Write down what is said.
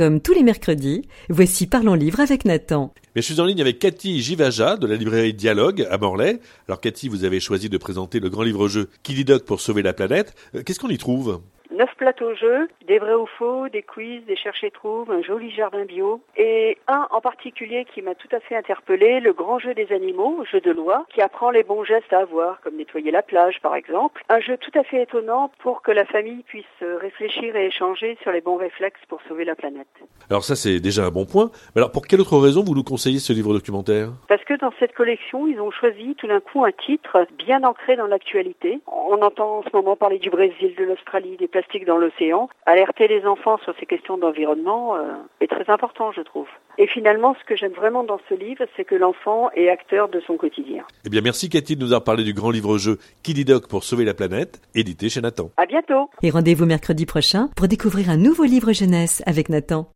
Comme tous les mercredis, voici Parlons Livres avec Nathan. Mais je suis en ligne avec Cathy Givaja de la librairie Dialogue à Morlaix. Alors Cathy, vous avez choisi de présenter le grand livre-jeu Kididoc pour sauver la planète. Qu'est-ce qu'on y trouve ? 9 plateaux-jeux, des vrais ou faux, des quiz, des cherche-et-trouve, un joli jardin bio. Et un en particulier qui m'a tout à fait interpellée, le grand jeu des animaux, jeu de loi, qui apprend les bons gestes à avoir, comme nettoyer la plage par exemple. Un jeu tout à fait étonnant pour que la famille puisse réfléchir et échanger sur les bons réflexes pour sauver la planète. Alors ça c'est déjà un bon point. Mais alors pour quelle autre raison vous nous conseillez ce livre documentaire ? Parce que dans cette collection, ils ont choisi tout d'un coup un titre bien ancré dans l'actualité. On entend en ce moment parler du Brésil, de l'Australie, des plastique dans l'océan, alerter les enfants sur ces questions d'environnement est très important, je trouve. Et finalement, ce que j'aime vraiment dans ce livre, c'est que l'enfant est acteur de son quotidien. Eh bien, merci Cathy de nous avoir parlé du grand livre-jeu Kididoc pour sauver la planète, édité chez Nathan. À bientôt. Et rendez-vous mercredi prochain pour découvrir un nouveau livre jeunesse avec Nathan.